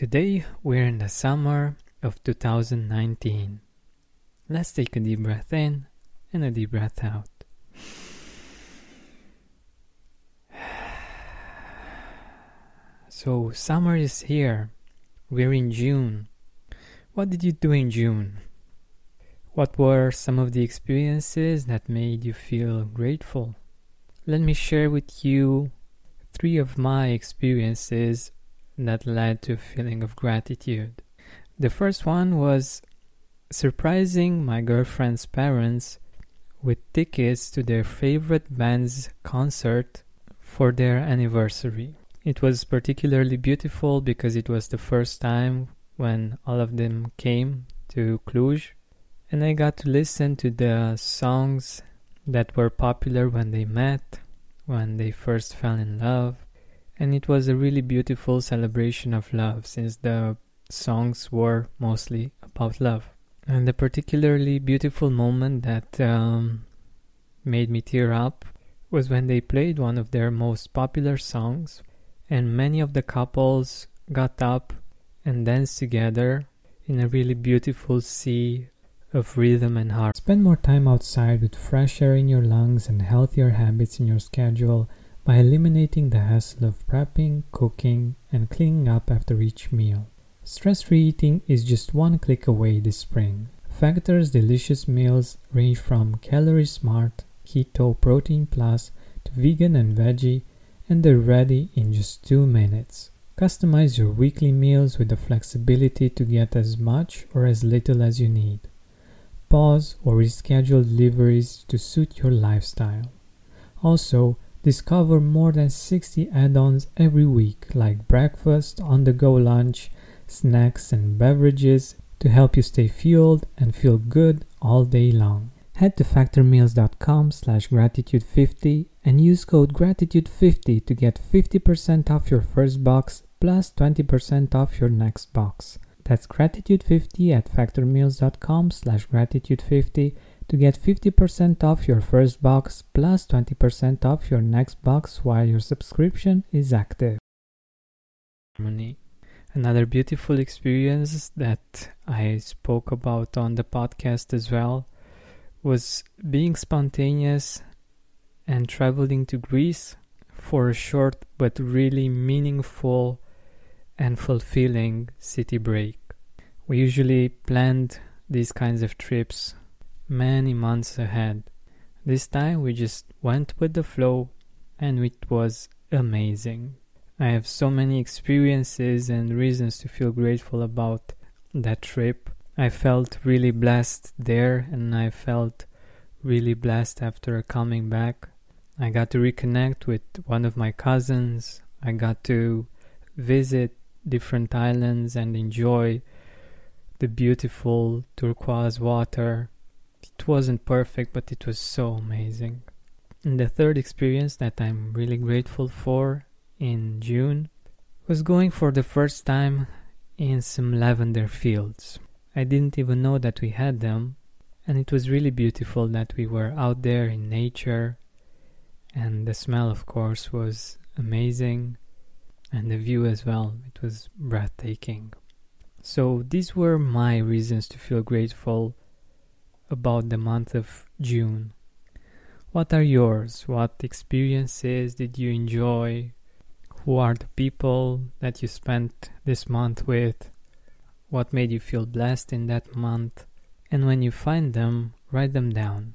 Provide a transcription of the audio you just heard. Today we're in the summer of 2019. Let's take a deep breath in and a deep breath out. So summer is here. We're in June. What did you do in June? What were some of the experiences that made you feel grateful? Let me share with you 3 of my experiences that led to a feeling of gratitude. The first one was surprising my girlfriend's parents with tickets to their favorite band's concert for their anniversary. It was particularly beautiful because it was the first time when all of them came to Cluj, and I got to listen to the songs that were popular when they met, when they first fell in love, and it was a really beautiful celebration of love since the songs were mostly about love. And the particularly beautiful moment that made me tear up was when they played one of their most popular songs, and many of the couples got up and danced together in a really beautiful sea of rhythm and heart. Spend more time outside with fresh air in your lungs and healthier habits in your schedule by eliminating the hassle of prepping, cooking, and cleaning up after each meal. Stress-free eating is just one click away this spring. Factor's delicious meals range from calorie-smart, keto, protein plus, to vegan and veggie, and they're ready in just 2 minutes. Customize your weekly meals with the flexibility to get as much or as little as you need. Pause or reschedule deliveries to suit your lifestyle. Also, discover more than 60 add-ons every week, like breakfast, on-the-go lunch, snacks and beverages to help you stay fueled and feel good all day long. Head to factormeals.com/gratitude50 and use code gratitude50 to get 50% off your first box plus 20% off your next box. That's gratitude50 at factormeals.com/gratitude50 to get 50% off your first box plus 20% off your next box while your subscription is active. Another beautiful experience that I spoke about on the podcast as well was being spontaneous and traveling to Greece for a short but really meaningful and fulfilling city break. We usually planned these kinds of trips many months ahead. This time we just went with the flow, and it was amazing. I have so many experiences and reasons to feel grateful about that trip. I felt really blessed there, and I felt really blessed after coming back. I got to reconnect with one of my cousins. I got to visit different islands and enjoy the beautiful turquoise water. It wasn't perfect, but it was so amazing. And the third experience that I'm really grateful for in June was going for the first time in some lavender fields. I didn't even know that we had them, and it was really beautiful that we were out there in nature, and the smell of course was amazing, and the view as well, it was breathtaking. So these were my reasons to feel grateful about the month of June. What are yours? What experiences did you enjoy? Who are the people that you spent this month with? What made you feel blessed in that month? And when you find them, write them down.